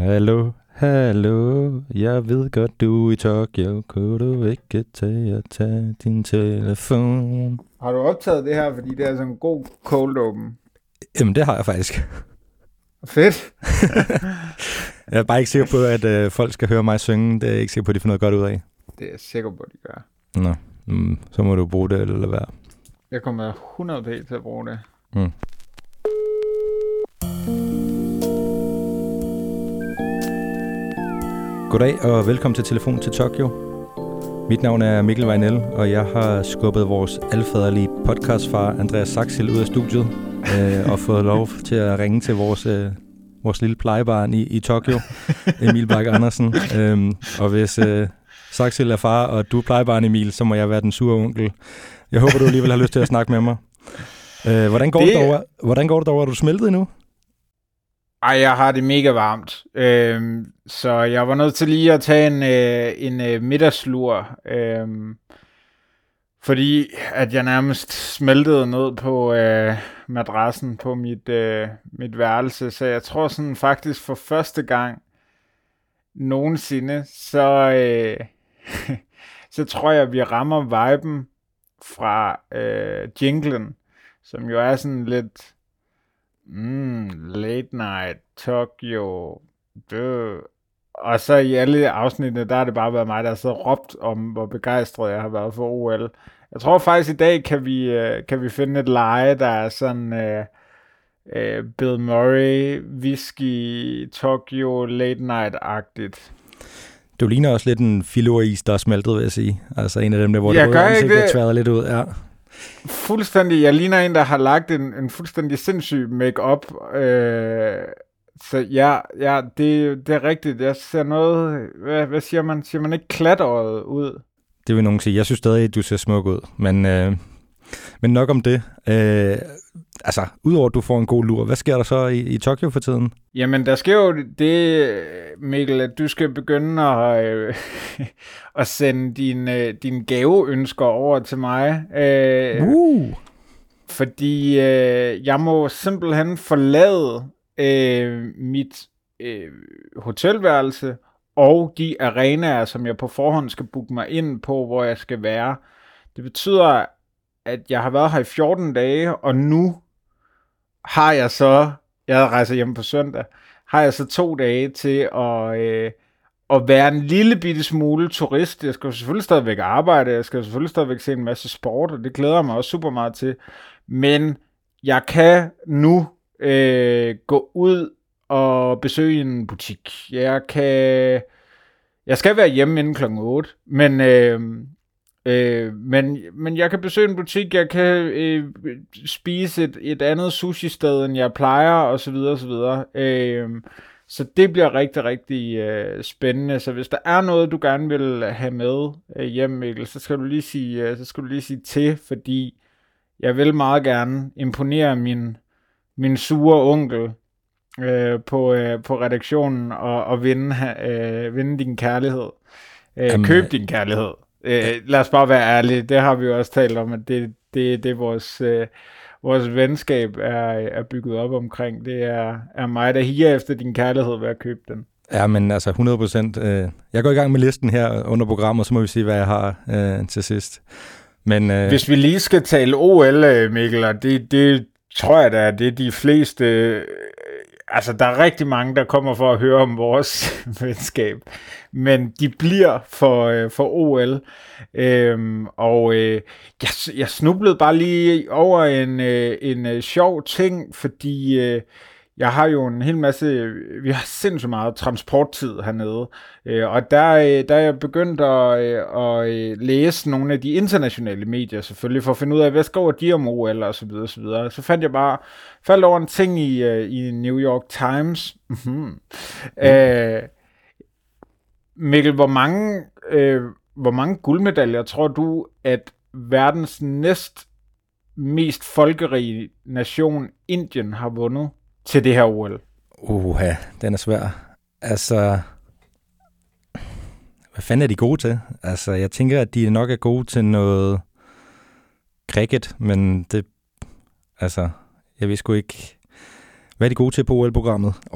Hallo, hallo, jeg ved godt, du er i Tokyo. Kunne du ikke tage og tage din telefon? Har du optaget det her, fordi det er sådan en god cold open? Jamen, det har jeg faktisk. Fedt. Jeg er bare ikke sikker på, at folk skal høre mig synge. Det er jeg ikke sikker på, at de får noget godt ud af. Det er jeg sikker på, at de gør. Nå, så må du bruge det eller hvad? Jeg kommer 100% til at bruge det. Mm. Goddag og velkommen til Telefon til Tokyo. Mit navn er Mikkel Weinel, og jeg har skubbet vores alfaderlige podcastfar Andreas Saxel ud af studiet og fået lov til at ringe til vores lille plejebarn i Tokyo, Emil Bach Andersen. Og hvis Saxel er far, og du er plejebarn Emil, så må jeg være den sure onkel. Jeg håber, du alligevel har lyst til at snakke med mig. Hvordan går det derovre? Er du smeltet endnu? Ej, jeg har det mega varmt, så jeg var nødt til lige at tage en middagslur, fordi at jeg nærmest smeltede ned på madrassen på mit værelse, så jeg tror sådan faktisk for første gang nogensinde, så tror jeg, vi rammer viben fra jinglen, som jo er sådan lidt... late night, Tokyo, og så i alle afsnittene, der har det bare været mig, der har så råbt om, hvor begejstret jeg har været for OL. Jeg tror faktisk, i dag kan vi finde et leje, der er sådan Bill Murray, whisky, Tokyo, late night-agtigt. Du ligner også lidt en filoris, der er smeltet, vil jeg sige. Altså en af dem, der hvor du ansigtet tværede lidt ud, ja. Fuldstændig. Jeg ligner en, der har lagt en fuldstændig sindssyg make-up. Så ja det er rigtigt. Jeg ser noget... Hvad siger man? Siger man ikke klatret ud? Det vil nogen sige. Jeg synes stadig, at du ser smuk ud. Men nok om det. Altså, udover at du får en god lur, hvad sker der så i Tokyo for tiden? Jamen, der sker jo det, Mikkel, at du skal begynde at sende dine gaveønsker over til mig. Fordi jeg må simpelthen forlade mit hotelværelse og de arenaer, som jeg på forhånd skal booke mig ind på, hvor jeg skal være. Det betyder... at jeg har været her i 14 dage, og nu har jeg så, jeg rejser hjem på søndag, har jeg så 2 dage til at være en lille bitte smule turist. Jeg skal selvfølgelig stadigvæk arbejde, jeg skal selvfølgelig stadigvæk se en masse sport, og det glæder mig også super meget til. Men jeg kan nu gå ud og besøge en butik. Jeg skal være hjemme inden klokken 8, men... Men jeg kan besøge en butik, jeg kan spise et andet sushi-sted, end jeg plejer, og så videre, og så videre. Så det bliver rigtig, rigtig spændende. Så hvis der er noget, du gerne vil have med hjem, Mikkel, så skal du lige sige, til, fordi jeg vil meget gerne imponere min sure onkel på redaktionen og vinde din kærlighed. Køb din kærlighed. Lad os bare være ærlige, det har vi jo også talt om, at det vores venskab er bygget op omkring. Det er mig, der higer efter din kærlighed ved at købe den. Ja, men altså 100%. Jeg går i gang med listen her under programmet, så må vi se, hvad jeg har til sidst. Men, hvis vi lige skal tale OL, Mikkel, og det tror jeg da, det er de fleste... Altså, der er rigtig mange, der kommer for at høre om vores venskab, men de bliver for OL. Jeg snublede bare lige over en sjov ting, fordi jeg har jo en hel masse... Vi har sindssygt meget transporttid hernede, og der er jeg begyndt at læse nogle af de internationale medier, selvfølgelig, for at finde ud af, hvad skriver de om OL, og så videre, og så videre. Så faldt over en ting i New York Times. Mikkel, hvor mange guldmedaljer tror du, at verdens næstmest folkerige nation, Indien, har vundet til det her OL? Uha, den er svær. Altså, hvad fanden er de gode til? Altså, jeg tænker, at de nok er gode til noget cricket, men det, altså, jeg ved sgu ikke, Hvad er de gode til på OL-programmet? Det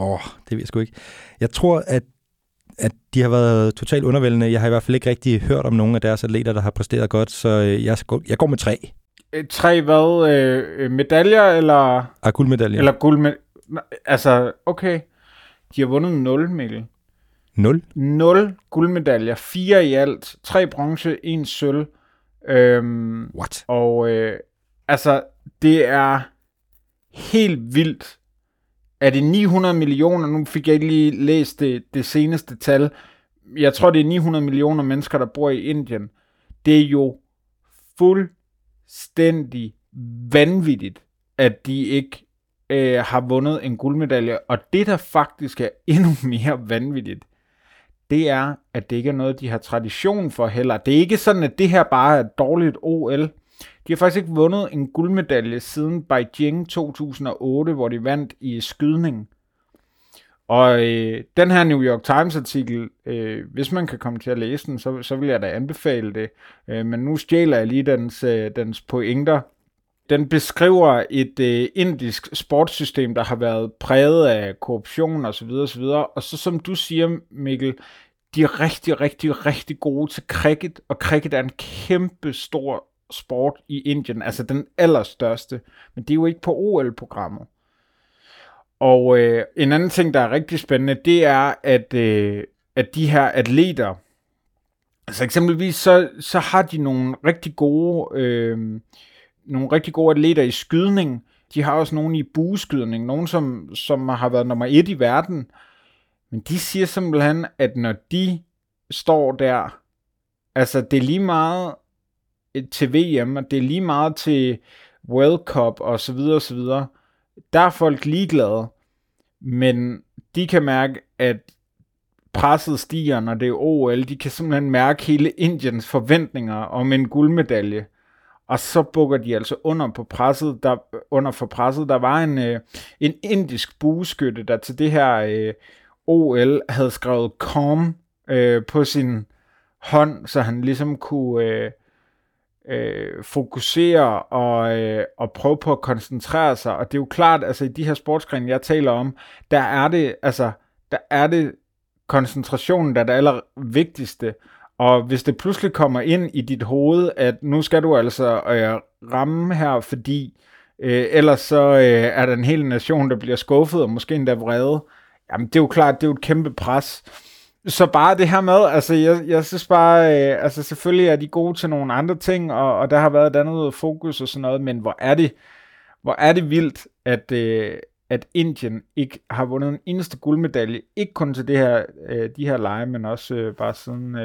ved jeg sgu ikke. Jeg tror, at de har været totalt undervældende. Jeg har i hvert fald ikke rigtig hørt om nogen af deres atleter, der har præsteret godt, så jeg går med 3. 3 hvad? Medaljer eller? Guldmedaljer. Eller guldmedaljer. Altså, okay. De har vundet 0, Mikkel. 0? 0 guldmedaljer. 4 i alt. 3 bronze, 1 sølv. What? Og altså, det er helt vildt. Er det 900 millioner? Nu fik jeg ikke lige læst det seneste tal. Jeg tror, det er 900 millioner mennesker, der bor i Indien. Det er jo fuldstændig vanvittigt, at de ikke har vundet en guldmedalje. Og det, der faktisk er endnu mere vanvittigt, det er, at det ikke er noget, de har tradition for heller. Det er ikke sådan, at det her bare er et dårligt OL. De har faktisk ikke vundet en guldmedalje siden Beijing 2008, hvor de vandt i skydning. Og den her New York Times-artikel, hvis man kan komme til at læse den, så vil jeg da anbefale det. Men nu stjæler jeg lige dens pointer. Den beskriver et indisk sportssystem, der har været præget af korruption osv. Og så som du siger, Mikkel, de er rigtig, rigtig, rigtig gode til cricket. Og cricket er en kæmpe stor sport i Indien, altså den allerstørste, men det er jo ikke på OL-programmet. Og en anden ting, der er rigtig spændende, det er, at de her atleter, altså eksempelvis, så har de nogle rigtig gode atleter i skydning. De har også nogle i bueskydning, nogle som har været nummer 1 i verden, men de siger simpelthen, at når de står der, altså det er lige meget til VM, og det er lige meget til World Cup og så videre og så videre. Der er folk ligeglade, men de kan mærke, at presset stiger, når det er OL. De kan simpelthen mærke hele Indiens forventninger om en guldmedalje, og så bukker de altså under for presset. Der var en indisk bueskytte, der til det her OL havde skrevet calm på sin hånd, så han ligesom kunne fokusere og prøve på at koncentrere sig, og det er jo klart, altså i de her sportsgrene, jeg taler om, der er det koncentrationen, der er det allervigtigste, og hvis det pludselig kommer ind i dit hoved, at nu skal du altså ramme her, fordi ellers så er der en hel nation, der bliver skuffet, og måske endda vrede, jamen det er jo klart, det er jo et kæmpe pres. Så bare det her med, altså jeg synes bare, altså selvfølgelig er de gode til nogle andre ting, og der har været et andet fokus og sådan noget, men hvor er det vildt, at Indien ikke har vundet en eneste guldmedalje, ikke kun til det her, de her lege, men også bare siden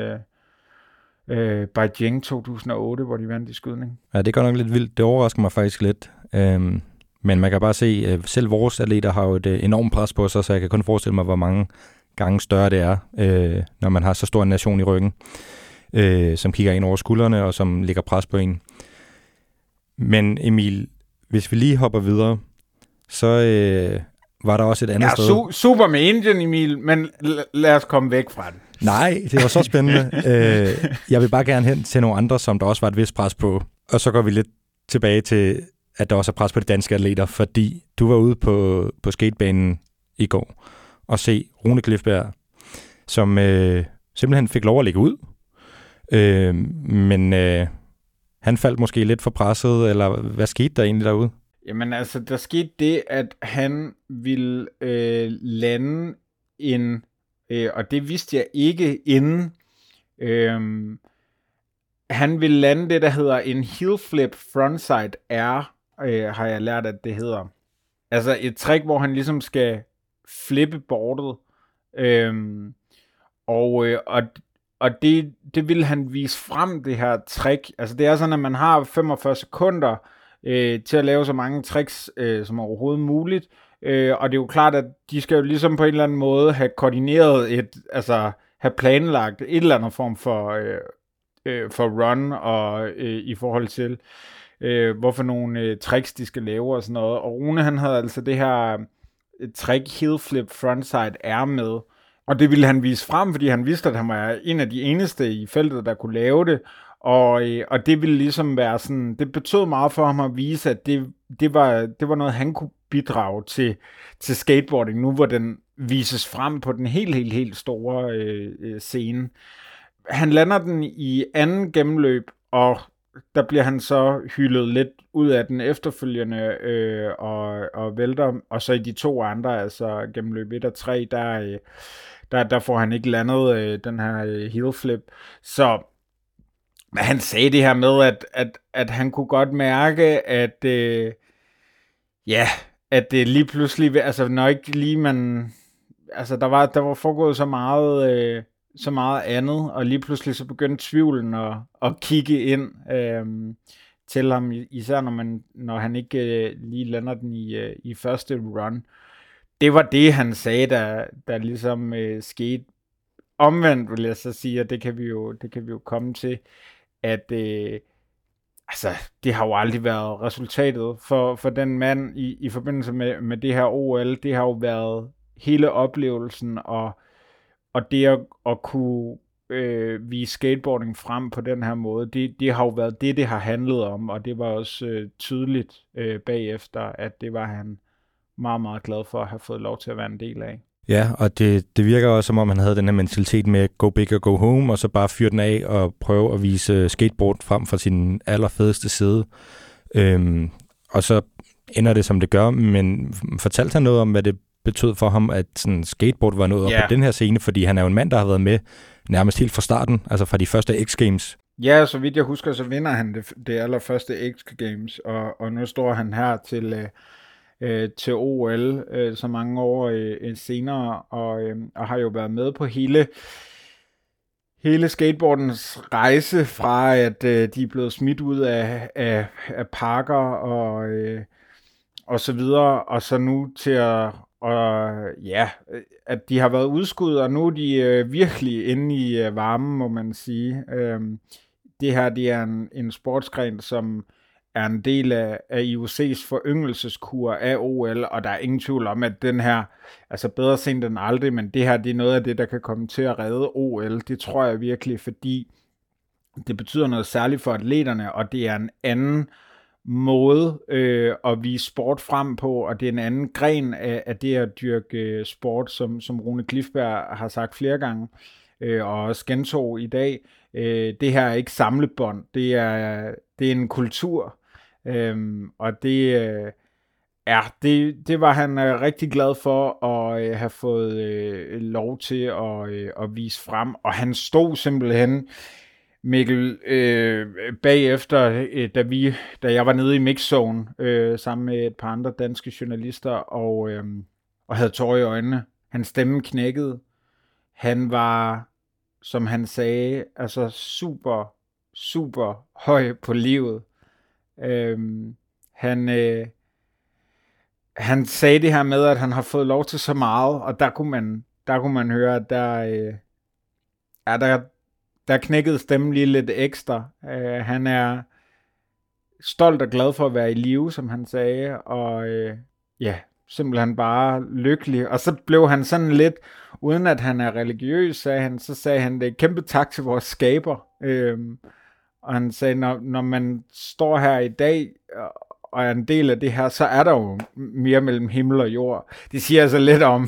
Beijing 2008, hvor de vandt i skydning. Ja, det er godt nok lidt vildt, det overrasker mig faktisk lidt. Men man kan bare se, selv vores atleter har jo et enormt pres på sig, så jeg kan kun forestille mig, hvor mange gange større det er, når man har så stor en nation i ryggen, som kigger ind over skuldrene, og som lægger pres på en. Men Emil, hvis vi lige hopper videre, så var der også et andet sted. Super med Indien, Emil, men lad os komme væk fra det. Nej, det var så spændende. Jeg vil bare gerne hen til nogle andre, som der også var et vist pres på. Og så går vi lidt tilbage til, at der også er pres på de danske atleter, fordi du var ude på skatebanen i går og se Rune Glifberg, som simpelthen fik lov at ligge ud. Men han faldt måske lidt for presset, eller hvad skete der egentlig derude? Jamen altså, der skete det, at han ville lande en, og det vidste jeg ikke inden, han ville lande det, der hedder en heel flip frontside air, har jeg lært, at det hedder. Altså et trick, hvor han ligesom skal flippe bordet, og det vil han vise frem, det her trick. Altså det er sådan, at man har 45 sekunder til at lave så mange tricks som overhovedet muligt, og det er jo klart, at de skal jo ligesom på en eller anden måde have koordineret have planlagt et eller andet form for run, og i forhold til hvorfor nogle tricks de skal lave og sådan noget, og Rune han havde altså det her trick heel flip frontside er med, og det ville han vise frem, fordi han vidste, at han var en af de eneste i feltet, der kunne lave det, og det ville ligesom være sådan, det betød meget for ham at vise, at det var noget, han kunne bidrag til skateboarding, nu hvor den vises frem på den helt store scene. Han lander den i anden gennemløb, og der bliver han så hyldet lidt ud af den efterfølgende og vælter. Og så i de to andre, altså gennemløb 1 og 3, der får han ikke landet den her heel flip. Så han sagde det her med, at han kunne godt mærke, at at det lige pludselig, altså når ikke lige man, altså der var foregået så meget andet, og lige pludselig så begyndte tvivlen at kigge ind til ham, især når han ikke lige lander den i første run. Det var det, han sagde, der ligesom skete. Omvendt vil jeg så sige, og det kan vi jo komme til, at altså, det har jo aldrig været resultatet for den mand i forbindelse med det her OL. Det har jo været hele oplevelsen og det at kunne vise skateboarding frem på den her måde, det har jo været det har handlet om, og det var også tydeligt bagefter, at det var han meget, meget glad for at have fået lov til at være en del af. Ja, og det virker også, som om han havde den her mentalitet med go big og go home, og så bare fyre den af og prøve at vise skateboard frem fra sin allerfedeste side. Og så ender det, som det gør, men fortalte han noget om, hvad det betød for ham, at sådan skateboard var noget op på den her scene, fordi han er jo en mand, der har været med nærmest helt fra starten, altså fra de første X Games. Ja, så vidt jeg husker, så vinder han det allerførste X Games, og nu står han her til OL så mange år senere, og har jo været med på hele skateboardens rejse fra, at de er blevet smidt ud af parker og så videre, og så nu til at de har været udskudt, og nu er de virkelig inde i varmen, må man sige. Det her, det er en sportsgren, som er en del af IOC's foryngelseskur af OL, og der er ingen tvivl om, at den her, altså bedre sent end aldrig, men det her, det er noget af det, der kan komme til at redde OL. Det tror jeg virkelig, fordi det betyder noget særligt for atleterne, og det er en anden måde at vise sport frem på, og det er en anden gren af det at dyrke sport, som Rune Glifberg har sagt flere gange, og også gentog i dag. Det her er ikke samlebånd, det er en kultur, og det var han rigtig glad for at have fået lov til at vise frem, og han stod simpelthen, Mikkel, bagefter, da jeg var nede i mixzone sammen med et par andre danske journalister og havde tårer i øjnene. Hans stemme knækkede. Han var, som han sagde, altså super, super høj på livet. Han sagde det her med, at han har fået lov til så meget, og der kunne man høre, at der knækkede stemmen lige lidt ekstra. Han er stolt og glad for at være i live, som han sagde, og simpelthen bare lykkelig. Og så blev han sådan lidt, uden at han er religiøs, sagde han, det er kæmpe tak til vores skaber. Og han sagde, når man står her i dag og er en del af det her, så er der jo mere mellem himmel og jord. Det siger jeg så lidt om.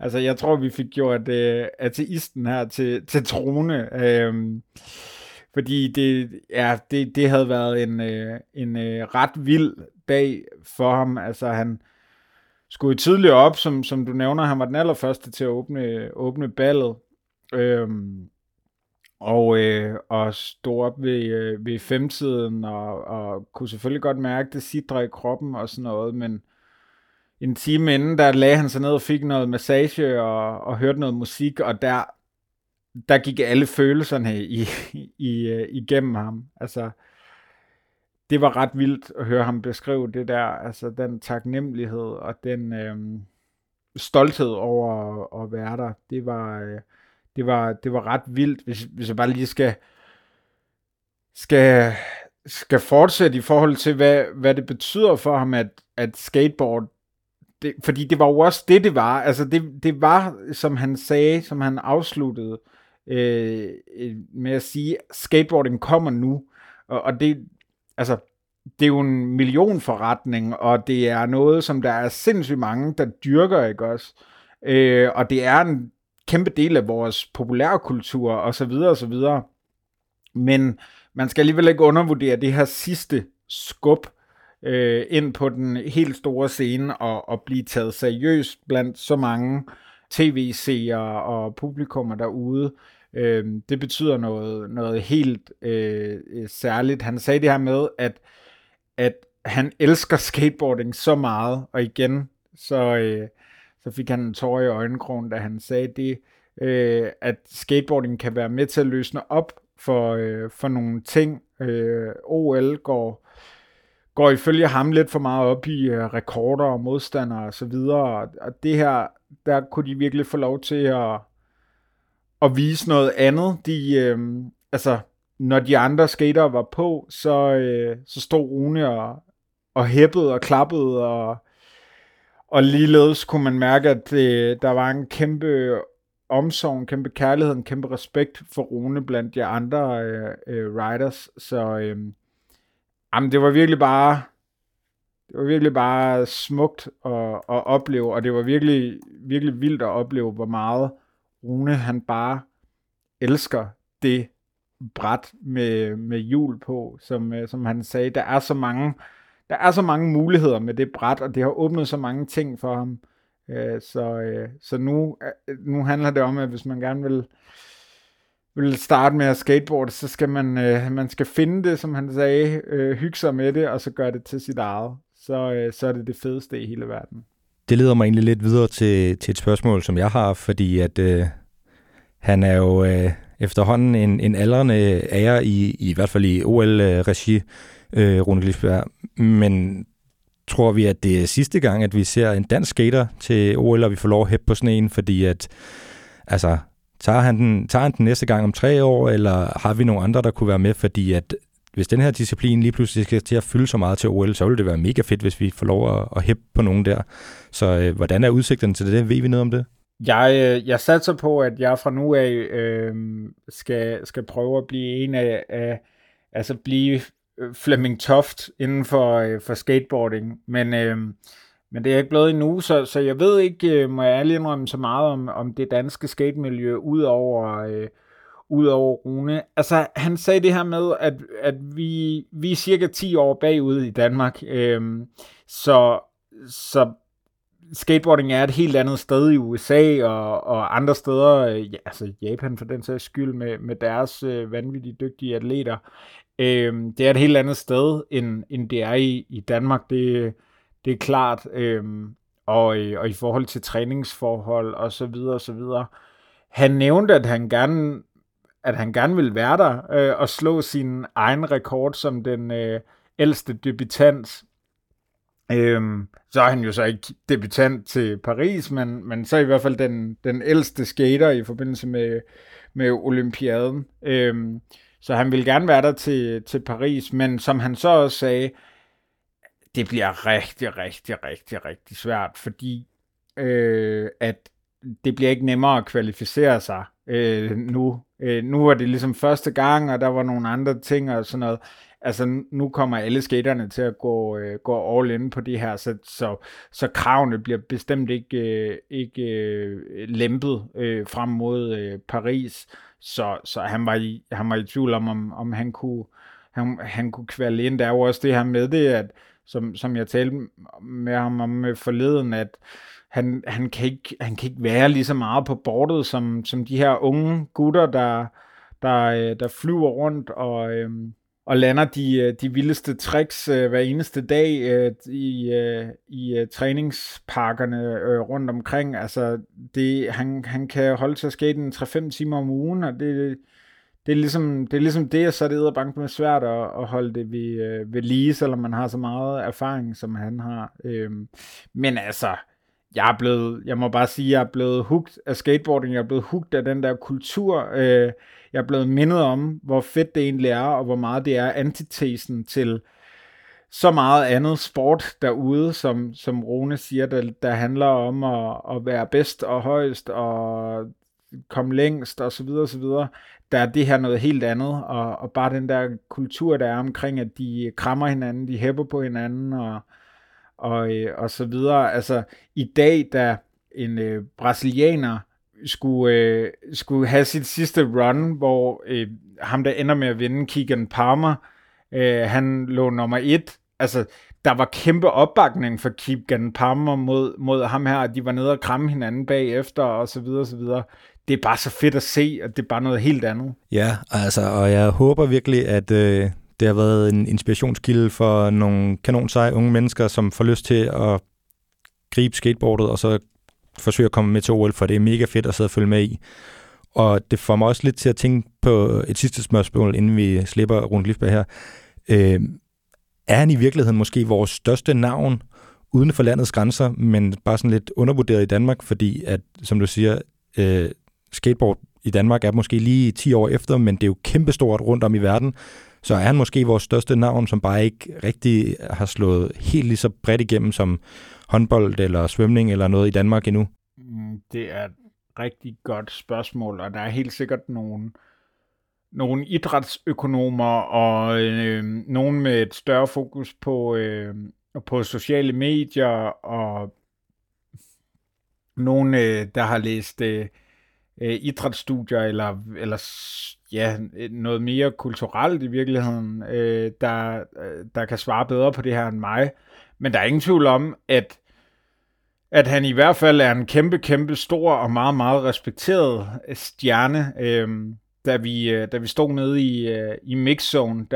Altså, jeg tror, vi fik gjort ateisten her til troende. Fordi det havde været en ret vild dag for ham. Altså, han skulle tidligere op, som du nævner. Han var den allerførste til at åbne ballet. Og stod op ved femtiden, og kunne selvfølgelig godt mærke det sidre i kroppen og sådan noget, men en time inden, der lagde han sig ned og fik noget massage og hørte noget musik, og der gik alle følelserne igennem ham. Altså, det var ret vildt at høre ham beskrive det der, altså den taknemmelighed og den stolthed over at være der. Det var ret vildt, hvis jeg bare lige skal fortsætte i forhold til, hvad det betyder for ham, at skateboard, fordi det var jo også det var. Altså det var, som han sagde, som han afsluttede med at sige, skateboarding kommer nu, og det, altså, det er jo en millionforretning, og det er noget, som der er sindssygt mange, der dyrker, ikke også? Og det er en kæmpe del af vores populærkultur, og så videre, og så videre. Men man skal alligevel ikke undervurdere det her sidste skub ind på den helt store scene, og blive taget seriøst blandt så mange tv-seere og publikummer derude. Det betyder noget helt særligt. Han sagde det her med, at han elsker skateboarding så meget, og igen, så fik han en tår i øjenkrogen, da han sagde det, at skateboarding kan være med til at løsne op for nogle ting. OL går ifølge ham lidt for meget op i rekorder og modstandere og så videre, og det her, der kunne de virkelig få lov til at vise noget andet. Når de andre skatere var på, så stod Rune og hæppede og klappede, og ligeledes kunne man mærke, at der var en kæmpe omsorg, en kæmpe kærlighed, en kæmpe respekt for Rune blandt de andre riders, så det var virkelig bare smukt at opleve, og det var virkelig, virkelig vildt at opleve, hvor meget Rune, han bare elsker det bræt med hjul på, som han sagde. Der er så mange muligheder med det bræt, og det har åbnet så mange ting for ham. Så nu handler det om, at hvis man gerne vil starte med at skateboarde, så skal man skal finde det, som han sagde, hygge sig med det, og så gøre det til sit eget. Så er det det fedeste i hele verden. Det leder mig egentlig lidt videre til et spørgsmål, som jeg har, fordi at han er jo efterhånden en aldrende ære, i hvert fald i OL-regi, Rune Glifberg. Men tror vi, at det er sidste gang, at vi ser en dansk skater til OL, og vi får lov at hæppe på sneen, fordi at, altså, tager han den næste gang om 3 år, eller har vi nogle andre, der kunne være med? Fordi at hvis den her disciplin lige pludselig skal til at fylde så meget til OL, så ville det være mega fedt, hvis vi får lov at hæppe på nogen der. Så hvordan er udsigterne til det? Ved vi noget om det? Jeg satser på, at jeg fra nu af skal prøve at blive en af altså blive Flemming Toft inden for skateboarding, men det er ikke blevet endnu, så jeg ved ikke, må jeg ærlig indrømme så meget om det danske skatemiljø ud over Rune. Altså, han sagde det her med, at vi er cirka 10 år bagud i Danmark, så skateboarding er et helt andet sted i USA og andre steder, altså Japan for den sags skyld med deres vanvittigt dygtige atleter. Det er et helt andet sted, end det er i Danmark, det er klart, og i forhold til træningsforhold og så videre og så videre. Han nævnte, at han gerne ville være der og slå sin egen rekord som den ældste debutant. Så er han jo så ikke debutant til Paris, men så i hvert fald den ældste skater i forbindelse med Olympiaden. Så han ville gerne være der til Paris, men som han så også sagde, det bliver rigtig, rigtig, rigtig, rigtig svært, fordi at det bliver ikke nemmere at kvalificere sig nu. Nu var det ligesom første gang, og der var nogle andre ting og sådan noget. Altså, nu kommer alle skaterne til at gå all in på det her, så kravene bliver bestemt ikke lempet frem mod Paris. Så han var i tvivl om han kunne kvalde ind. Der er jo også det her med det, at som jeg talte med ham om forleden, at han kan ikke være lige så meget på bordet som de her unge gutter, der flyver rundt og lander de vildeste tricks hver eneste dag i træningsparkerne rundt omkring. Altså, han kan holde til at skate 3-5 timer om ugen, og det er ligesom det, og så er det edderbank med svært at holde det ved lige, selvom man har så meget erfaring, som han har. Men altså, jeg er blevet hugt af skateboarding, jeg er blevet hugt af den der kultur, jeg er blevet mindet om, hvor fedt det egentlig er, og hvor meget det er antitesen til så meget andet sport derude, som Rune siger, der handler om at være bedst og højst, og komme længst og så videre og så videre. Der er det her noget helt andet, og bare den der kultur, der er omkring, at de krammer hinanden, de hæpper på hinanden og så videre. Altså i dag, da en brasilianer skulle have sit sidste run, hvor ham, der ender med at vinde, Keegan Palmer, han lå nummer 1. Altså, der var kæmpe opbakning for Keegan Palmer mod ham her, og de var nede og kramme hinanden bagefter, og så videre, og så videre. Det er bare så fedt at se, og det er bare noget helt andet. Ja, altså, og jeg håber virkelig, at det har været en inspirationskilde for nogle kanonseje unge mennesker, som får lyst til at gribe skateboardet, og så forsøge at komme med til OL, for det er mega fedt at sidde og følge med i. Og det får mig også lidt til at tænke på et sidste spørgsmål, inden vi slipper Rune Glifberg her. Er han i virkeligheden måske vores største navn uden for landets grænser, men bare sådan lidt undervurderet i Danmark, fordi at, som du siger, skateboard i Danmark er måske lige 10 år efter, men det er jo kæmpestort rundt om i verden, så er han måske vores største navn, som bare ikke rigtig har slået helt lige så bredt igennem som håndbold eller svømning eller noget i Danmark endnu? Det er et rigtig godt spørgsmål, og der er helt sikkert nogle idrætsøkonomer og nogen med et større fokus på sociale medier og nogen, der har læst idrætsstudier eller ja, noget mere kulturelt i virkeligheden, der kan svare bedre på det her end mig. Men der er ingen tvivl om, at han i hvert fald er en kæmpe, kæmpe stor og meget, meget respekteret stjerne. Da vi stod nede i mixzone,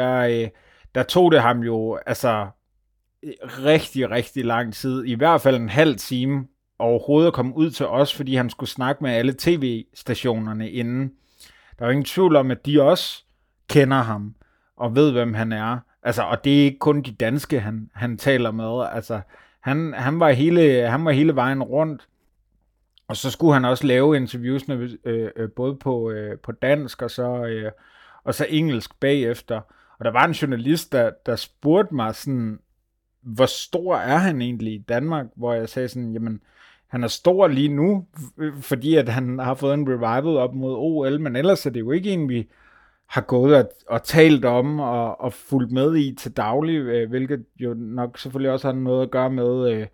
der tog det ham jo altså rigtig, rigtig lang tid, i hvert fald en halv time overhovedet at komme ud til os, fordi han skulle snakke med alle tv-stationerne inden. Der er jo ingen tvivl om, at de også kender ham og ved, hvem han er. Altså, og det er ikke kun de danske, han taler med. Altså, han var hele vejen rundt. Og så skulle han også lave interviewsne både på dansk og så engelsk bagefter. Og der var en journalist, der spurgte mig sådan, hvor stor er han egentlig i Danmark? Hvor jeg sagde sådan, jamen, han er stor lige nu, fordi at han har fået en revival op mod OL, men ellers er det jo ikke en, vi har gået og talt om og fulgt med i til daglig, hvilket jo nok selvfølgelig også har noget at gøre med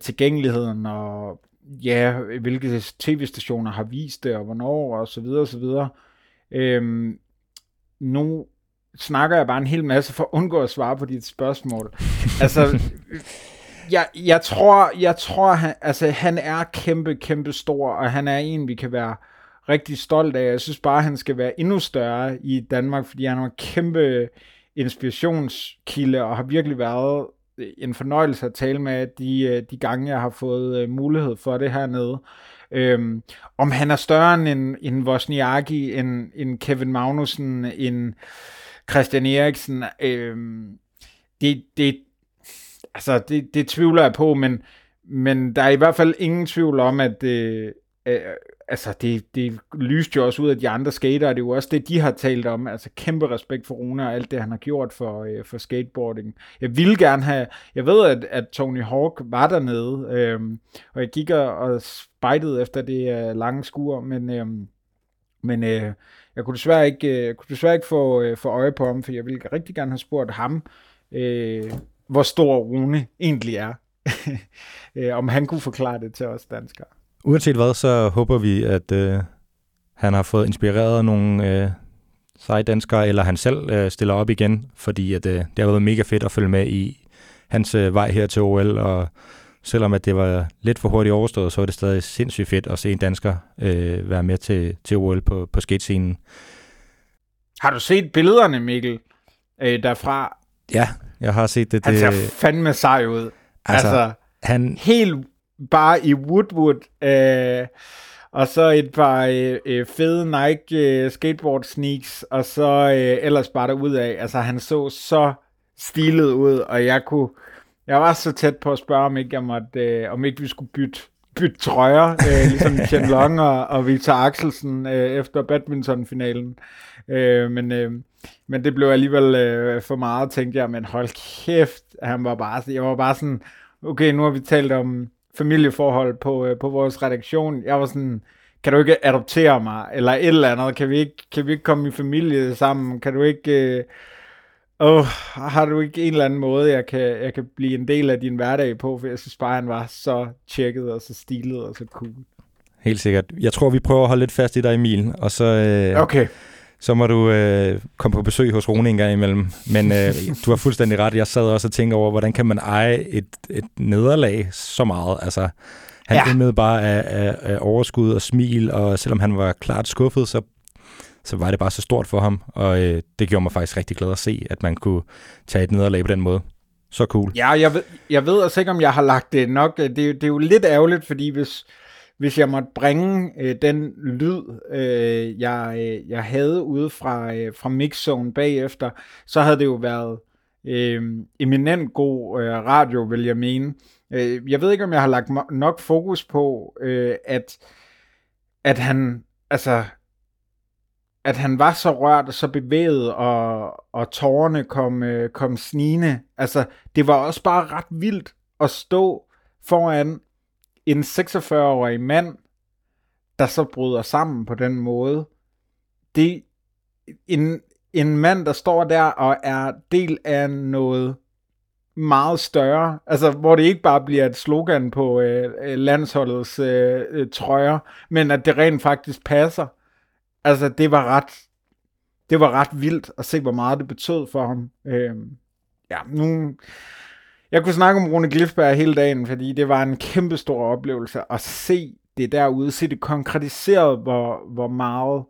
tilgængeligheden og ja, hvilke tv-stationer har vist det, og hvornår, og så videre, og så videre. Nu snakker jeg bare en hel masse for at undgå at svare på dit spørgsmål. Altså, jeg tror han er kæmpe, kæmpe stor, og han er en, vi kan være rigtig stolt af. Jeg synes bare, han skal være endnu større i Danmark, fordi han er en kæmpe inspirationskilde, og har virkelig været en fornøjelse at tale med de gange, jeg har fået mulighed for det hernede. Om han er større end en Wozniacki, en Kevin Magnussen, en Christian Eriksen, det tvivler jeg på, men der er i hvert fald ingen tvivl om, at det lyste jo også ud af de andre skatere, det er jo også det, de har talt om, altså kæmpe respekt for Rune og alt det, han har gjort for skateboarding. Jeg ville gerne have, jeg ved, at Tony Hawk var dernede, og jeg gik og spejtede efter det lange skur, men jeg kunne desværre ikke få øje på ham, for jeg ville rigtig gerne have spurgt ham, hvor stor Rune egentlig er, om han kunne forklare det til os danskere. Uanset hvad, så håber vi, at han har fået inspireret nogle seje danskere, eller han selv stiller op igen, fordi at, det har været mega fedt at følge med i hans vej her til OL, og selvom at det var lidt for hurtigt overstået, så var det stadig sindssygt fedt at se en dansker være med til OL på skatescenen. Har du set billederne, Mikkel, derfra? Ja, jeg har set det. Han ser fandme sej ud. Altså han helt bare i Woodwood, og så et par fede Nike skateboard sneaks, og så ellers bare derudad. Altså, han så stilet ud, og jeg var så tæt på at spørge, om ikke vi skulle bytte trøjer, ligesom Chen Long og Victor Axelsen efter badmintonfinalen. Men det blev alligevel for meget, tænkte jeg, men hold kæft, jeg var bare sådan, okay, nu har vi talt om familieforhold på vores redaktion. Jeg var sådan, kan du ikke adoptere mig, eller et eller andet, kan vi ikke komme i familie sammen, kan du ikke, har du ikke en eller anden måde, jeg kan blive en del af din hverdag på, for jeg synes bare, han var så tjekket, og så stilet, og så cool. Helt sikkert. Jeg tror, vi prøver at holde lidt fast i dig, Emil, og så... Okay. Så må du komme på besøg hos Rune en gang imellem. Men du har fuldstændig ret. Jeg sad også og tænkte over, hvordan kan man eje et nederlag så meget? Altså, han endede bare af overskud og smil, og selvom han var klart skuffet, så var det bare så stort for ham. Og det gjorde mig faktisk rigtig glad at se, at man kunne tage et nederlag på den måde. Så cool. Ja, jeg ved også ikke, om jeg har lagt det nok. Det er jo lidt ærgerligt, fordi hvis jeg måtte bringe den lyd, jeg havde ude fra mixzone bagefter, så havde det jo været eminent god radio, vil jeg mene. Jeg ved ikke, om jeg har lagt nok fokus på, at han, altså, at han var så rørt og så bevæget, og tårerne kom snigende. Altså, det var også bare ret vildt at stå foran en 46-årig mand, der så bryder sammen på den måde. Det er en mand, der står der og er del af noget meget større. Altså, hvor det ikke bare bliver et slogan på landsholdets trøjer, men at det rent faktisk passer. Altså, det var ret vildt at se, hvor meget det betød for ham. Jeg kunne snakke om Rune Glifberg hele dagen, fordi det var en kæmpe stor oplevelse at se det derude, se det konkretiseret, hvor meget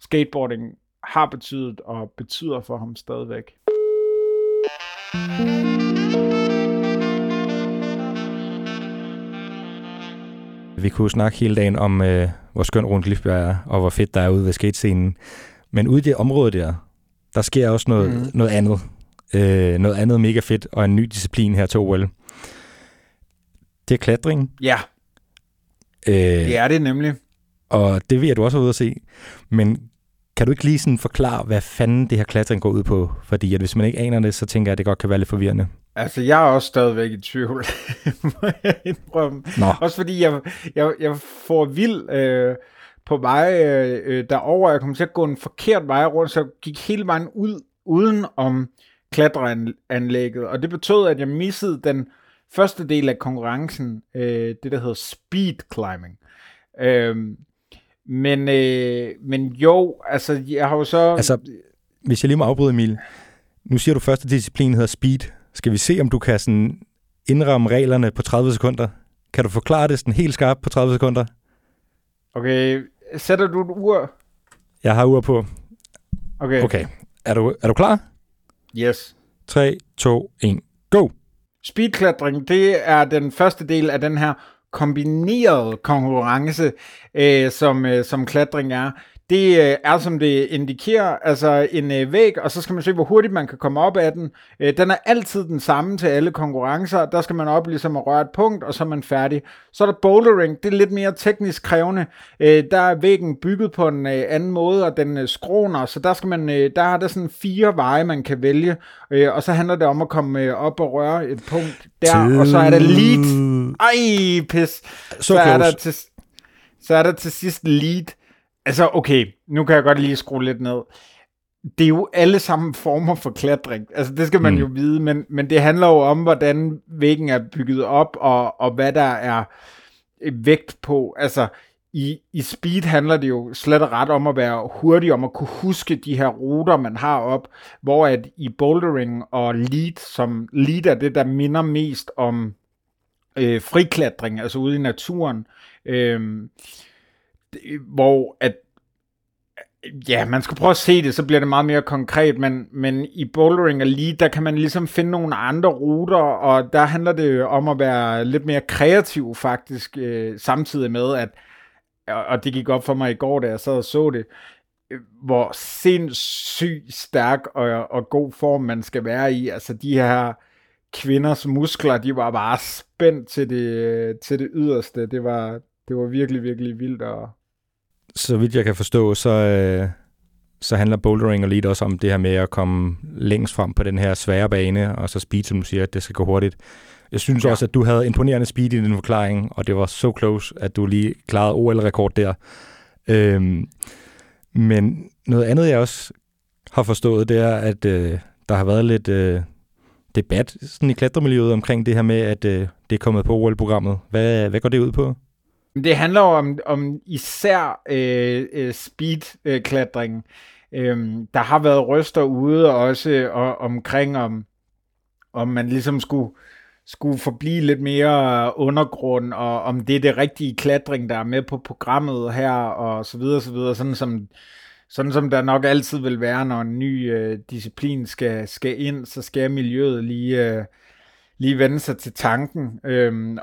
skateboarding har betydet og betyder for ham stadigvæk. Vi kunne snakke hele dagen om, hvor skøn Rune Glifberg er, og hvor fedt der er ude ved skatescenen. Men ude i det område der sker også noget andet. Noget andet mega fedt, og en ny disciplin her til OL. Det er klatring. Ja, det er det nemlig. Og det vil jeg, du også have ude at se. Men kan du ikke lige sådan forklare, hvad fanden det her klatring går ud på? Fordi at hvis man ikke aner det, så tænker jeg, at det godt kan være lidt forvirrende. Altså, jeg er også stadigvæk i tvivl. Også fordi jeg får vild... på vej derover, jeg kom til at gå en forkert vej rundt, så jeg gik hele vejen ud, uden om klatreanlægget, og det betød, at jeg missede den første del af konkurrencen, det der hedder speed climbing. Men jo, altså, jeg har jo så... Altså, hvis jeg lige må afbryde, Emil, nu siger du, første disciplin hedder speed. Skal vi se, om du kan sådan indramme reglerne på 30 sekunder? Kan du forklare det sådan helt skarpt på 30 sekunder? Okay, sætter du et ur? Jeg har ur på. Okay. Er du klar? Yes. 3, 2, 1, go! Speedklatring, det er den første del af den her kombinerede konkurrence, som klatring er. Det er, som det indikerer, altså en væg, og så skal man se, hvor hurtigt man kan komme op af den. Den er altid den samme til alle konkurrencer. Der skal man op ligesom at røre et punkt, og så er man færdig. Så er der bouldering. Det er lidt mere teknisk krævende. Der er væggen bygget på en anden måde, og den skråner, så der er der sådan 4 veje, man kan vælge. Og så handler det om at komme op og røre et punkt der, og så er der lead. Ej, pis. Så er der til sidst lead. Altså, okay, nu kan jeg godt lige skrue lidt ned. Det er jo alle sammen former for klatring. Altså, det skal man jo vide, men det handler jo om, hvordan væggen er bygget op, og hvad der er vægt på. Altså, i speed handler det jo slet og ret om at være hurtig, om at kunne huske de her ruter, man har op, hvor at i bouldering og lead, som lead er det, der minder mest om friklatring, altså ude i naturen, hvor at man skal prøve at se det, så bliver det meget mere konkret, men i bouldering og lead, der kan man ligesom finde nogle andre ruter, og der handler det om at være lidt mere kreativ faktisk, samtidig med at, og det gik op for mig i går, da jeg sad og så det, hvor sindssygt stærk og god form man skal være i, altså de her kvinders muskler, de var bare spændt til det yderste, det var virkelig, virkelig vildt. Så vidt jeg kan forstå, så handler bouldering og lead også om det her med at komme længst frem på den her svære bane, og så speed, som du siger, at det skal gå hurtigt. Jeg synes også, at du havde imponerende speed i din forklaring, og det var så close, at du lige klarede OL-rekord der. Men noget andet, jeg også har forstået, det er, at der har været lidt debat sådan i klatremiljøet omkring det her med, at det er kommet på OL-programmet. Hvad går det ud på? Det handler om især speedklatringen. Der har været røster ude også omkring, om man ligesom skulle forblive lidt mere undergrund, og om det er det rigtige klatring, der er med på programmet her, og så videre, sådan som der nok altid vil være, når en ny disciplin skal ind, så skal miljøet lige vende sig til tanken,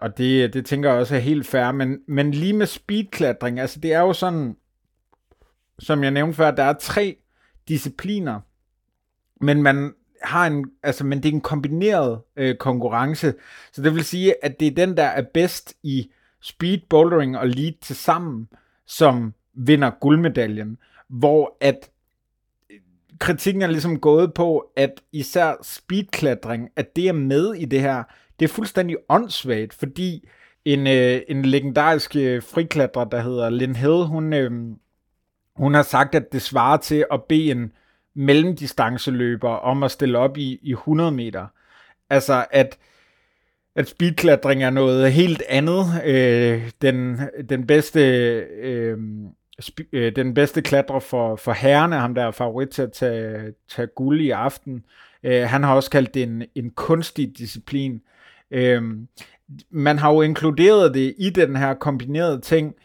og det tænker jeg også er helt fair, men lige med speedklatring, altså det er jo sådan, som jeg nævnte før, der er 3 discipliner, men man har men det er en kombineret konkurrence, så det vil sige, at det er den, der er bedst i speed, bouldering og lead til sammen, som vinder guldmedaljen, hvor at kritikken er ligesom gået på, at især speedklatring, at det er med i det her, det er fuldstændig åndssvagt, fordi en legendarisk friklatrer, der hedder Lynn Head, hun har sagt, at det svarer til at bede en mellemdistanceløber om at stille op i 100 meter. Altså at speedklatring er noget helt andet. Den bedste klatrer for herrene, ham der er favorit til at tage guld i aften, han har også kaldt det en kunstig disciplin. Man har jo inkluderet det i den her kombinerede ting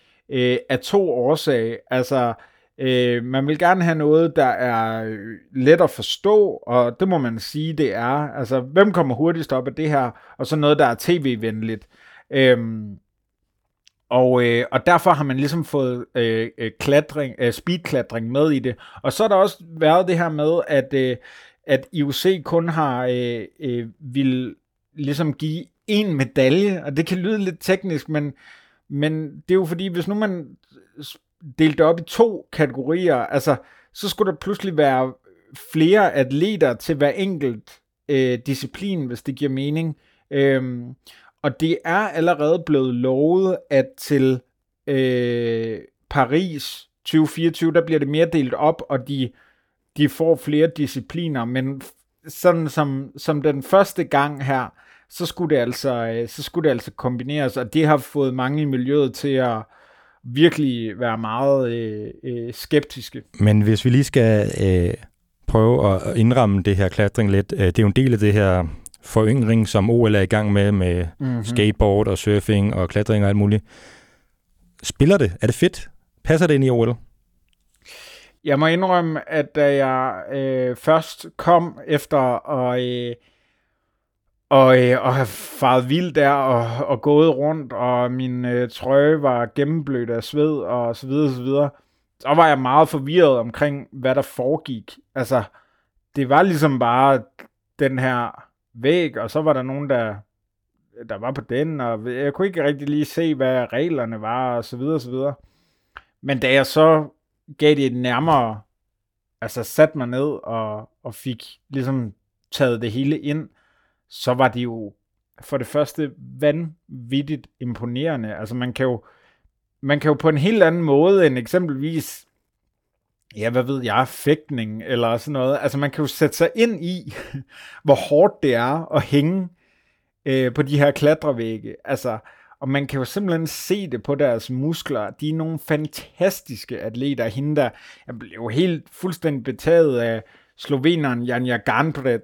af 2 årsager. Altså, man vil gerne have noget, der er let at forstå, og det må man sige, det er. Altså, hvem kommer hurtigst op af det her? Og så noget, der er tv-venligt. Og derfor har man ligesom fået speedklatring med i det. Og så har der også været det her med, at IOC kun har vil ligesom give 1 medalje, og det kan lyde lidt teknisk, men det er jo fordi, hvis nu man delte op i 2 kategorier, altså så skulle der pludselig være flere atleter til hver enkelt disciplin, hvis det giver mening. Og det er allerede blevet lovet, at til Paris 2024, der bliver det mere delt op, og de får flere discipliner, men sådan som den første gang her, så skulle det altså kombineres, og det har fået mange i miljøet til at virkelig være meget skeptiske. Men hvis vi lige skal prøve at indramme det her klatring lidt, det er jo en del af det her foryngring, som OL er i gang med mm-hmm. skateboard og surfing og klatring og alt muligt. Spiller det? Er det fedt? Passer det ind i OL? Jeg må indrømme, at da jeg først kom efter og have faret vildt der og gået rundt, og min trøje var gennemblødt af sved og så videre, så var jeg meget forvirret omkring, hvad der foregik. Altså, det var ligesom bare den her væg, og så var der nogen, der var på den, og jeg kunne ikke rigtig lige se, hvad reglerne var, og så videre. Men da jeg så gav det et nærmere, altså satte mig ned og fik ligesom taget det hele ind, så var det jo for det første vanvittigt imponerende. Altså man kan jo på en helt anden måde end eksempelvis, ja, hvad ved jeg, fægtning eller sådan noget. Altså man kan jo sætte sig ind i, hvor hårdt det er at hænge på de her klatrevægge. Altså, og man kan jo simpelthen se det på deres muskler. De er nogle fantastiske atleter. Hende der, jeg blev jo helt fuldstændig betaget af sloveneren Janja Garnbret,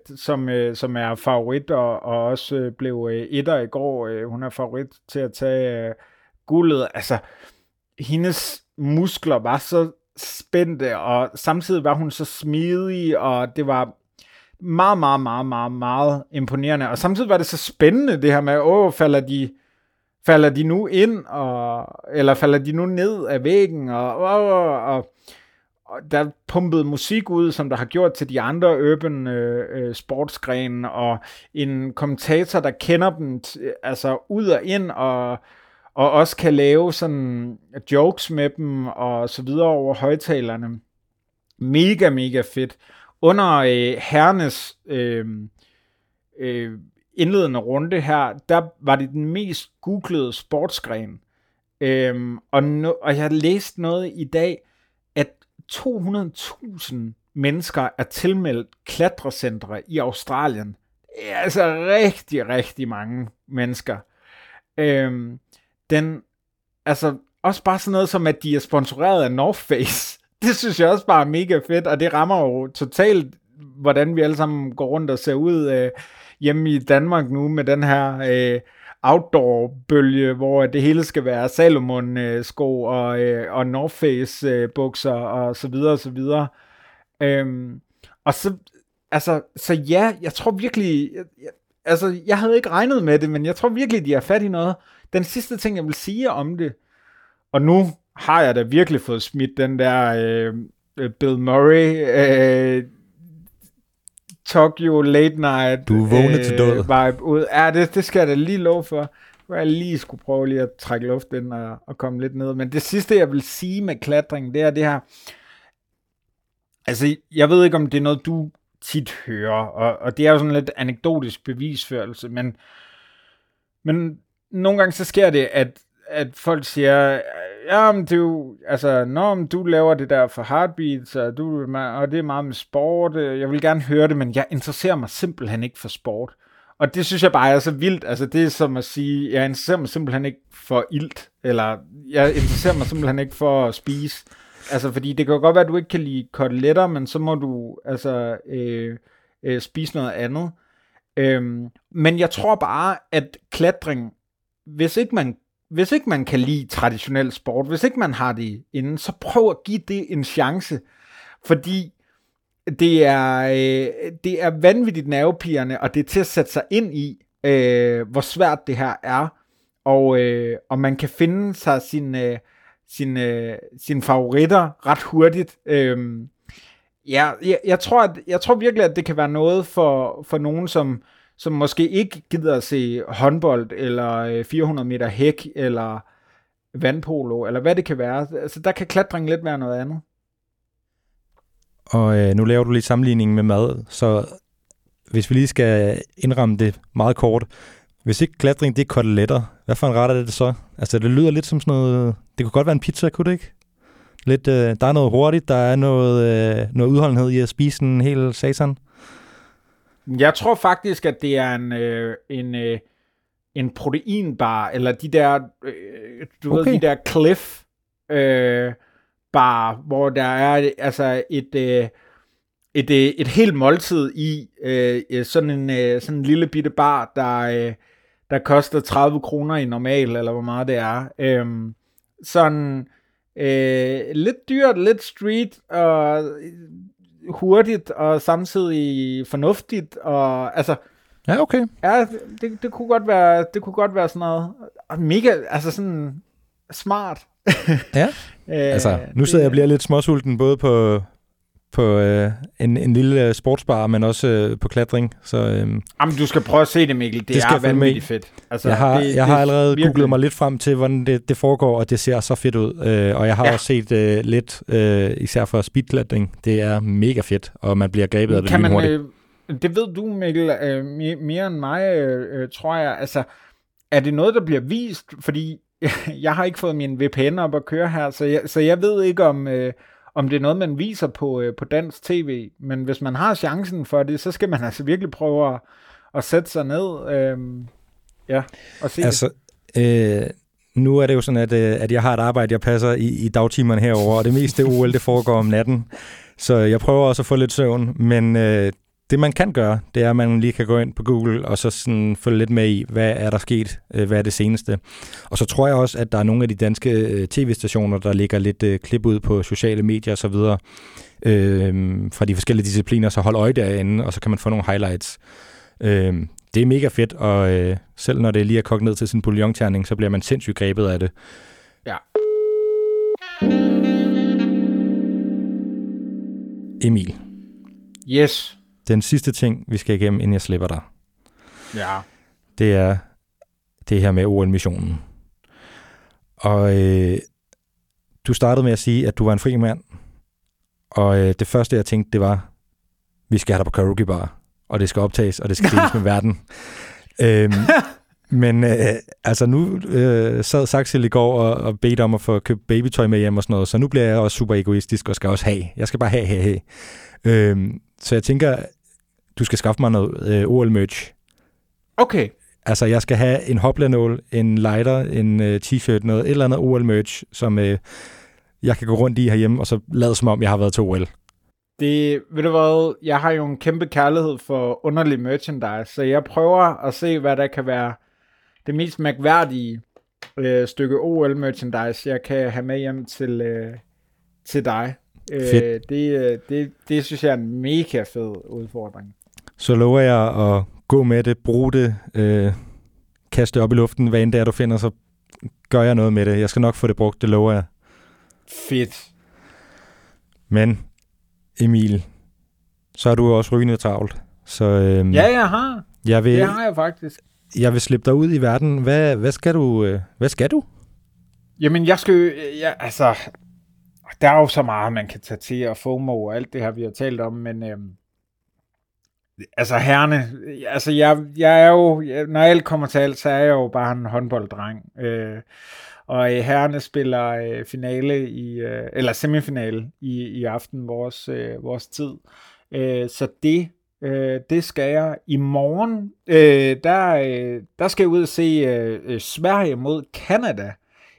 som er favorit og også blev etter i går. Hun er favorit til at tage guldet. Altså, hendes muskler var så spændte, og samtidig var hun så smidig, og det var meget, meget, meget, meget, meget imponerende. Og samtidig var det så spændende, det her med, falder de nu ind, eller falder de nu ned af væggen, og der pumpede musik ud, som der har gjort til de andre urban sportsgrene, og en kommentator, der kender dem altså ud og ind, og også kan lave sådan jokes med dem, og så videre over højtalerne. Mega, mega fedt. Under herrenes indledende runde her, der var det den mest googlede sportsgren. Og jeg har læst noget i dag, at 200.000 mennesker er tilmeldt klatrecentre i Australien. Det er altså rigtig, rigtig mange mennesker. Altså også bare sådan noget som, at de er sponsoreret af North Face. Det synes jeg også bare er mega fedt, og det rammer jo totalt, hvordan vi alle sammen går rundt og ser ud hjemme i Danmark nu med den her outdoor-bølge, hvor det hele skal være Salomon-sko og North Face-bukser og så videre og så videre. Så ja, jeg tror virkelig, jeg havde ikke regnet med det, men jeg tror virkelig, de er fat i noget. Den sidste ting, jeg vil sige om det, og nu har jeg da virkelig fået smidt den der Bill Murray Tokyo Late Night vibe ud. Ja, det skal jeg da lige love for. Jeg lige skulle prøve lige at trække luft ind og komme lidt ned. Men det sidste, jeg vil sige med klatring, det er det her. Altså, jeg ved ikke, om det er noget, du tit hører, og det er jo sådan lidt anekdotisk bevisførelse, men nogle gange så sker det, at folk siger, ja, men det er jo, altså, når du laver det der for Heartbeats, og det er meget med sport, jeg vil gerne høre det, men jeg interesserer mig simpelthen ikke for sport. Og det synes jeg bare er så vildt, altså det er som at sige, jeg interesserer mig simpelthen ikke for ilt, eller jeg interesserer mig simpelthen ikke for at spise. Altså, fordi det kan jo godt være, at du ikke kan lide koteletter, men så må du altså spise noget andet. Men jeg tror bare, at klatring, hvis ikke man kan lide traditionel sport, hvis ikke man har det inden, så prøv at give det en chance. Fordi det er vanvittigt nervepirrende, og det er til at sætte sig ind i, hvor svært det her er. Og man kan finde sig sine favoritter ret hurtigt. Jeg tror virkelig, at det kan være noget for nogen, som måske ikke gider at se håndbold, eller 400 meter hæk, eller vandpolo, eller hvad det kan være. Altså, der kan klatring lidt være noget andet. Og nu laver du lige sammenligningen med mad, så hvis vi lige skal indramme det meget kort. Hvis ikke klatring, det er koteletter. Hvad for en ret er det så? Altså, det lyder lidt som sådan noget. Det kunne godt være en pizza, kunne det ikke? Lidt, der er noget hurtigt, der er noget udholdenhed i at spise en hel satan. Jeg tror faktisk, at det er en proteinbar, eller de der, ved, de der Cliff bar, hvor der er altså et helt måltid i sådan en lille bitte bar, der koster 30 kroner i normal, eller hvor meget det er. Lidt dyrt, lidt street, og hurtigt, og samtidig fornuftigt, og altså... Ja, okay. Ja, det kunne godt være sådan noget. Og mega, altså sådan smart. Ja, altså nu sidder jeg og bliver lidt småsulten, både på en lille sportsbar, men også på klatring. Så, jamen, du skal prøve at se det, Mikkel. Det er vanvittigt fedt. Altså, jeg har allerede googlet mig lidt frem til, hvordan det foregår, og det ser så fedt ud. Og jeg har også set lidt, især for speedklatring. Det er mega fedt, og man bliver grebet af det lige hurtigt. Det ved du, Mikkel, mere end mig, tror jeg. Altså, er det noget, der bliver vist? Fordi jeg har ikke fået min VPN op at køre her, så jeg ved ikke om det er noget, man viser på dansk tv, men hvis man har chancen for det, så skal man altså virkelig prøve at sætte sig ned og se altså, det. Nu er det jo sådan, at jeg har et arbejde, jeg passer i dagtimerne herover, og det meste OL, det foregår om natten, så jeg prøver også at få lidt søvn, men det man kan gøre, det er, at man lige kan gå ind på Google, og så sådan følge lidt med i, hvad er der sket, hvad er det seneste. Og så tror jeg også, at der er nogle af de danske tv-stationer, der lægger lidt klip ud på sociale medier osv. Fra de forskellige discipliner, så hold øje derinde, og så kan man få nogle highlights. Det er mega fedt, og selv når det lige er kogt ned til sin bouillonterning, så bliver man sindssygt grebet af det. Ja. Emil. Yes. Den sidste ting, vi skal igennem, inden jeg slipper dig. Ja. Det er det her med OL-missionen. Og du startede med at sige, at du var en fri mand. Og det første, jeg tænkte, det var, vi skal have dig på karaoke bar, og det skal optages, og det skal deles med verden. Men altså nu sad Saxel i går og bedte om at få købt babytøj med hjem og sådan noget, så nu bliver jeg også super egoistisk og skal også have. Jeg skal bare have. Så jeg tænker, du skal skaffe mig noget OL-merch. Okay. Altså, jeg skal have en hoplanål, en lighter, en t-shirt, noget et eller andet OL-merch, som jeg kan gå rundt i herhjemme, og så lade som om, jeg har været til OL. Det, ved du hvad, jeg har jo en kæmpe kærlighed for underlig merchandise, så jeg prøver at se, hvad der kan være det mest mærkværdige stykke OL-merchandise, jeg kan have med hjem til dig. Det synes jeg er en mega fed udfordring. Så lover jeg at gå med det, bruge det, kaste det op i luften, hvad end det er, du finder, så gør jeg noget med det. Jeg skal nok få det brugt, det lover jeg. Fedt. Men Emil, så er du også rygende travlt. Så, ja, jeg har. Det har jeg faktisk. Jeg vil slippe dig ud i verden. Hvad skal du? Hvad skal du? Jamen, jeg skal altså, der er jo så meget, man kan tage til og FOMO og alt det her, vi har talt om, men altså herrene, altså jeg er jo, når alt kommer til alt, så er jeg jo bare en håndbolddreng. Og herrene spiller finale i eller semifinale i aften vores tid. Så det skal jeg i morgen. Der skal jeg ud og se Sverige mod Canada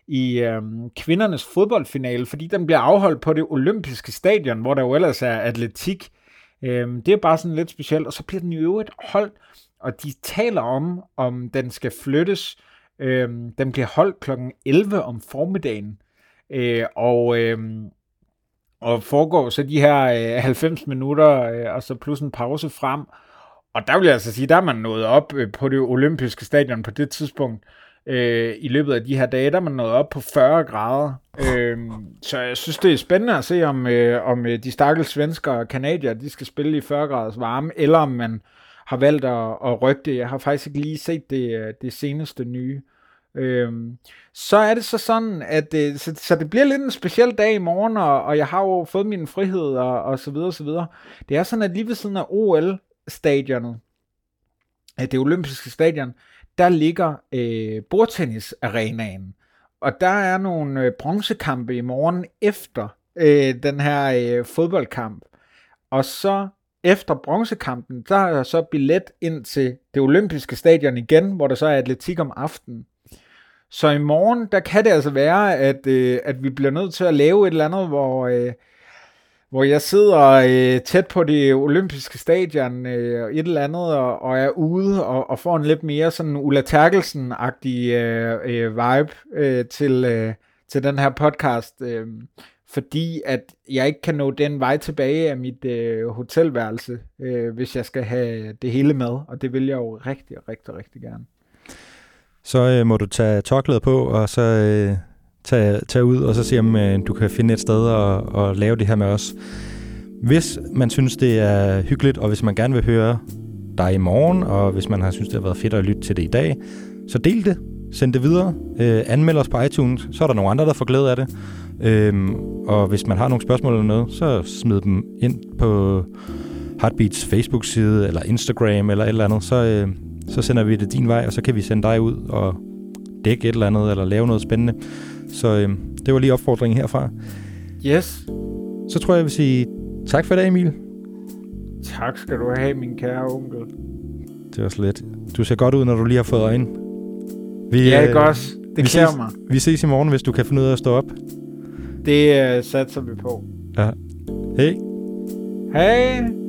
i kvindernes fodboldfinale, fordi den bliver afholdt på det olympiske stadion, hvor der jo ellers er atletik. Det er bare sådan lidt specielt, og så bliver den i øvrigt holdt, og de taler om den skal flyttes. Den bliver holdt kl. 11 om formiddagen, og foregår så de her 90 minutter, og så plus en pause frem. Og der vil jeg altså sige, der er man nået op på det olympiske stadion på det tidspunkt. I løbet af de her dage, der er man nået op på 40 grader. Så jeg synes, det er spændende at se, om de stakkels svenskere og kanadier, de skal spille i 40 graders varme, eller om man har valgt at rykke det. Jeg har faktisk ikke lige set det seneste nye. Så er det så sådan, at så det bliver lidt en speciel dag i morgen, og jeg har jo fået min frihed, og så videre, og så videre. Det er sådan, at lige ved siden af OL-stadionet, det olympiske stadion, der ligger bordtennisarenaen, og der er nogle bronzekampe i morgen efter den her fodboldkamp, og så efter bronzekampen, der er der så billet ind til det olympiske stadion igen, hvor der så er atletik om aftenen. Så i morgen, der kan det altså være, at vi bliver nødt til at lave et eller andet, hvor jeg sidder tæt på det olympiske stadion et eller andet, og er ude og får en lidt mere sådan Ulla Terkelsen-agtig vibe til den her podcast, fordi at jeg ikke kan nå den vej tilbage af mit hotelværelse, hvis jeg skal have det hele med, og det vil jeg jo rigtig, rigtig, rigtig gerne. Så må du tage tørklædet på, og så tage ud og så se, om du kan finde et sted og lave det her med os. Hvis man synes, det er hyggeligt, og hvis man gerne vil høre dig i morgen, og hvis man har synes, det har været fedt at lytte til det i dag, så del det, send det videre, anmeld os på iTunes, så er der nogle andre, der får glæde af det. Og hvis man har nogle spørgsmål eller noget, så smid dem ind på Heartbeats Facebook-side, eller Instagram, eller et eller andet, så sender vi det din vej, og så kan vi sende dig ud og dække et eller andet, eller lave noget spændende. Så det var lige opfordringen herfra. Yes. Så tror jeg, jeg vil sige tak for i dag, Emil. Tak skal du have, min kære onkel. Det var slet. Du ser godt ud, når du lige har fået øjne. Ja, ikke også. Det klæder mig. Vi ses i morgen, hvis du kan finde ud af at stå op. Det satser vi på. Ja. Hej. Hej.